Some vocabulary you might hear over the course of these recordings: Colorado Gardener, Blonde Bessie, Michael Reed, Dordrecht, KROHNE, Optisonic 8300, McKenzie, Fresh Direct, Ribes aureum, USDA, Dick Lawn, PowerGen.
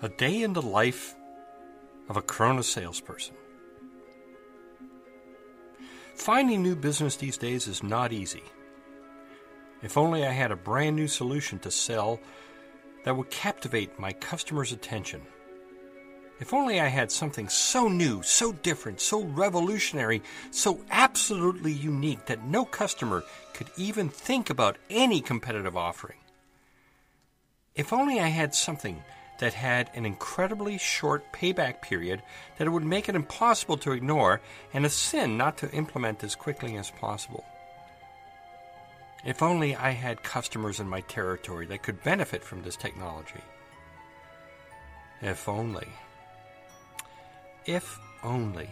A day in the life of a KROHNE salesperson. Finding new business these days is not easy. If only I had a brand new solution to sell that would captivate my customer's attention. If only I had something so new, so different, so revolutionary, so absolutely unique that no customer could even think about any competitive offering. If only I had something that had an incredibly short payback period that it would make it impossible to ignore and a sin not to implement as quickly as possible. If only I had customers in my territory that could benefit from this technology. If only. If only.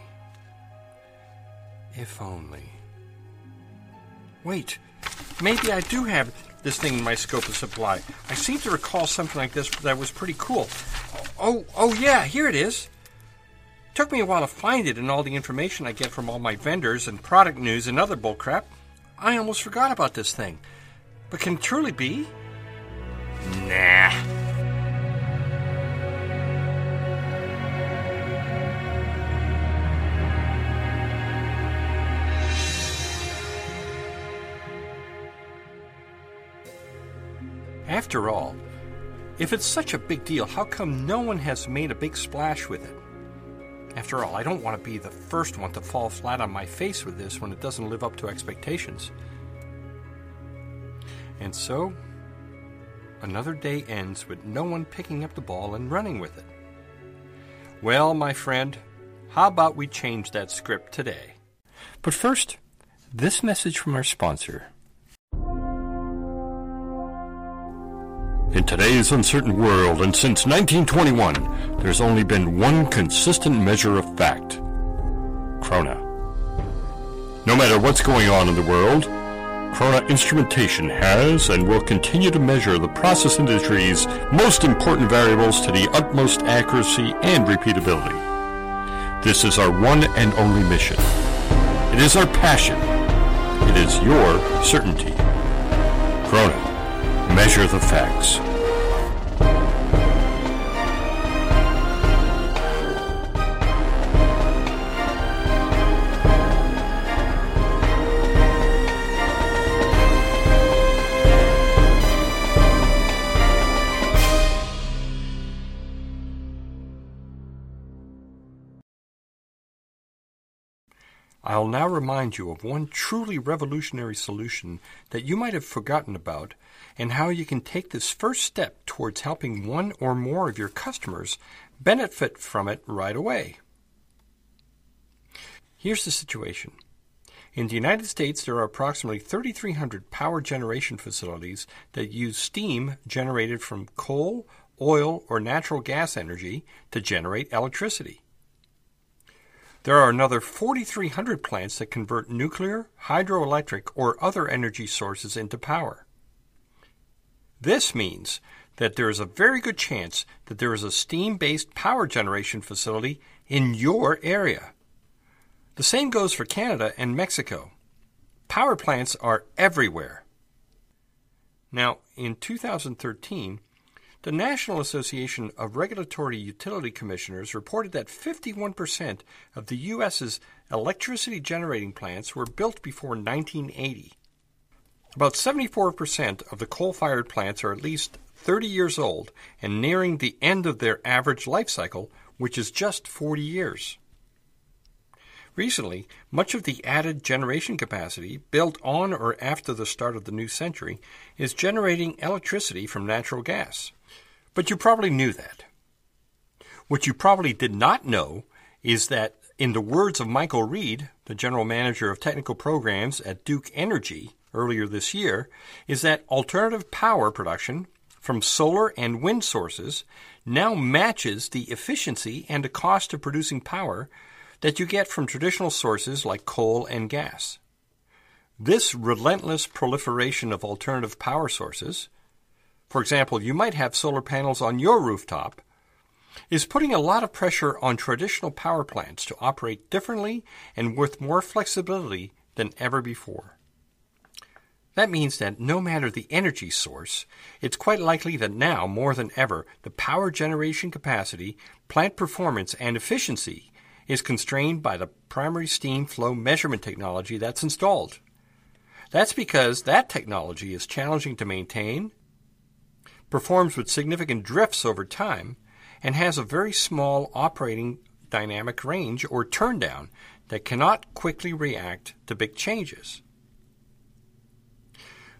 If only. Wait, maybe I do have this thing in my scope of supply. I seem to recall something like this that was pretty cool. Oh yeah, here it is. Took me a while to find it and all the information I get from all my vendors and product news and other bullcrap. I almost forgot about this thing. But can it truly be? Nah. After all, if it's such a big deal, how come no one has made a big splash with it? After all, I don't want to be the first one to fall flat on my face with this when it doesn't live up to expectations. And so, another day ends with no one picking up the ball and running with it. Well, my friend, how about we change that script today? But first, this message from our sponsor. In today's uncertain world, and since 1921, there's only been one consistent measure of fact: KROHNE. No matter what's going on in the world, KROHNE instrumentation has and will continue to measure the process industry's most important variables to the utmost accuracy and repeatability. This is our one and only mission. It is our passion. It is your certainty. KROHNE. Measure the facts. I'll now remind you of one truly revolutionary solution that you might have forgotten about and how you can take this first step towards helping one or more of your customers benefit from it right away. Here's the situation. In the United States, there are approximately 3,300 power generation facilities that use steam generated from coal, oil, or natural gas energy to generate electricity. There are another 4,300 plants that convert nuclear, hydroelectric, or other energy sources into power. This means that there is a very good chance that there is a steam-based power generation facility in your area. The same goes for Canada and Mexico. Power plants are everywhere. Now, in 2013, the National Association of Regulatory Utility Commissioners reported that 51% of the U.S.'s electricity generating plants were built before 1980. About 74% of the coal-fired plants are at least 30 years old and nearing the end of their average life cycle, which is just 40 years. Recently, much of the added generation capacity, built on or after the start of the new century, is generating electricity from natural gas. But you probably knew that. What you probably did not know is that, in the words of Michael Reed, the General Manager of Technical Programs at Duke Energy earlier this year, is that alternative power production from solar and wind sources now matches the efficiency and the cost of producing power that you get from traditional sources like coal and gas. This relentless proliferation of alternative power sources, for example, you might have solar panels on your rooftop, is putting a lot of pressure on traditional power plants to operate differently and with more flexibility than ever before. That means that no matter the energy source, it's quite likely that now, more than ever, the power generation capacity, plant performance, and efficiency is constrained by the primary steam flow measurement technology that's installed. That's because that technology is challenging to maintain, performs with significant drifts over time, and has a very small operating dynamic range or turndown that cannot quickly react to big changes.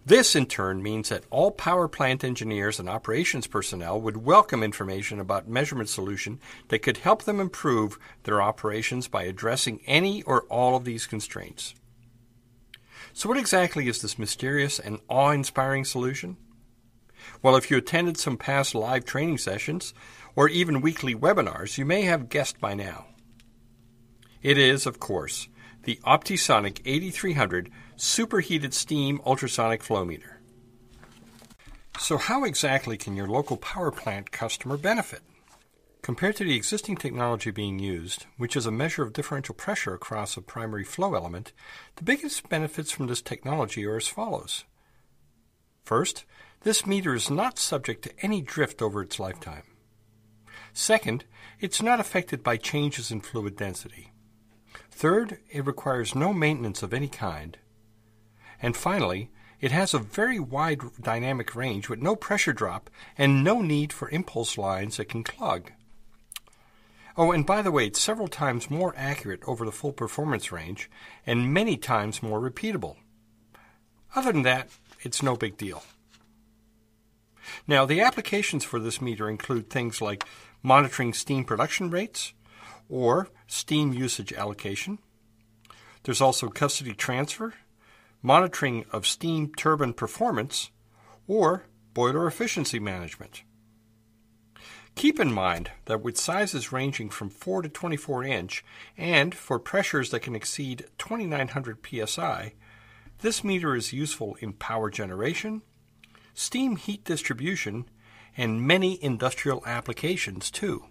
This, in turn, means that all power plant engineers and operations personnel would welcome information about measurement solution that could help them improve their operations by addressing any or all of these constraints. So what exactly is this mysterious and awe-inspiring solution? Well, if you attended some past live training sessions or even weekly webinars, you may have guessed by now. It is, of course, the Optisonic 8300 superheated steam ultrasonic flow meter. So how exactly can your local power plant customer benefit? Compared to the existing technology being used, which is a measure of differential pressure across a primary flow element, the biggest benefits from this technology are as follows. First, this meter is not subject to any drift over its lifetime. Second, it's not affected by changes in fluid density. Third, it requires no maintenance of any kind. And finally, it has a very wide dynamic range with no pressure drop and no need for impulse lines that can clog. Oh, and by the way, it's several times more accurate over the full performance range and many times more repeatable. Other than that, it's no big deal. Now, the applications for this meter include things like monitoring steam production rates or steam usage allocation. There's also custody transfer, monitoring of steam turbine performance, or boiler efficiency management. Keep in mind that with sizes ranging from 4 to 24 inch and for pressures that can exceed 2900 psi, this meter is useful in power generation, steam heat distribution, and many industrial applications too.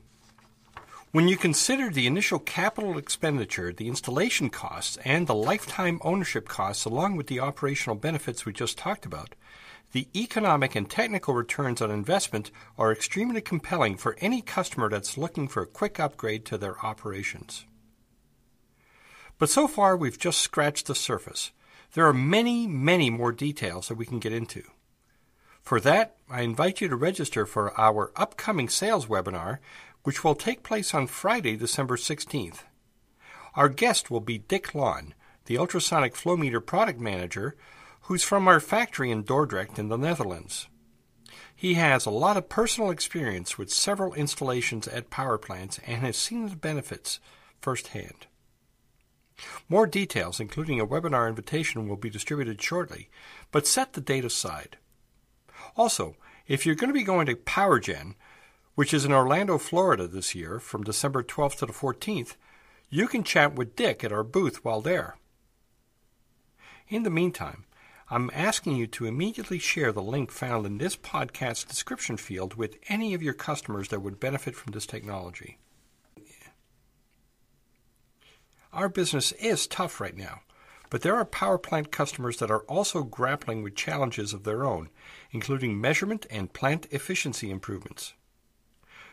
When you consider the initial capital expenditure, the installation costs, and the lifetime ownership costs, along with the operational benefits we just talked about, the economic and technical returns on investment are extremely compelling for any customer that's looking for a quick upgrade to their operations. But so far, we've just scratched the surface. There are many, many more details that we can get into. For that, I invite you to register for our upcoming sales webinar, which will take place on Friday, December 16th. Our guest will be Dick Lawn, the ultrasonic flow meter product manager, who's from our factory in Dordrecht in the Netherlands. He has a lot of personal experience with several installations at power plants and has seen the benefits firsthand. More details, including a webinar invitation, will be distributed shortly, but set the date aside. Also, if you're going to be going to PowerGen, which is in Orlando, Florida this year from December 12th to the 14th, you can chat with Dick at our booth while there. In the meantime, I'm asking you to immediately share the link found in this podcast's description field with any of your customers that would benefit from this technology. Our business is tough right now, but there are power plant customers that are also grappling with challenges of their own, including measurement and plant efficiency improvements.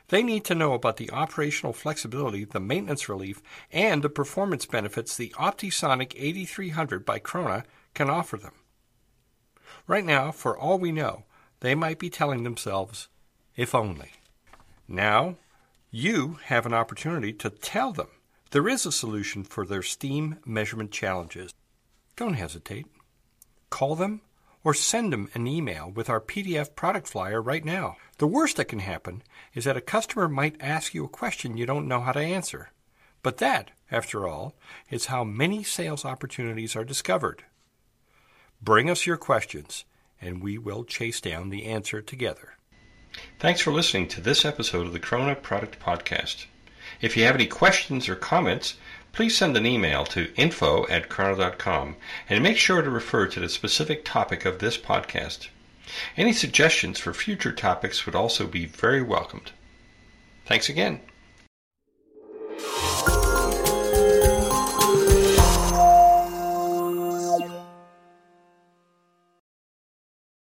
They need to know about the operational flexibility, the maintenance relief, and the performance benefits the Optisonic 8300 by KROHNE can offer them. Right now, for all we know, they might be telling themselves, if only. Now, you have an opportunity to tell them there is a solution for their steam measurement challenges. Don't hesitate. Call them or send them an email with our PDF product flyer right now. The worst that can happen is that a customer might ask you a question you don't know how to answer. But that, after all, is how many sales opportunities are discovered. Bring us your questions, and we will chase down the answer together. Thanks for listening to this episode of the KROHNE Product Podcast. If you have any questions or comments, please send an email to info@krone.com and make sure to refer to the specific topic of this podcast. Any suggestions for future topics would also be very welcomed. Thanks again.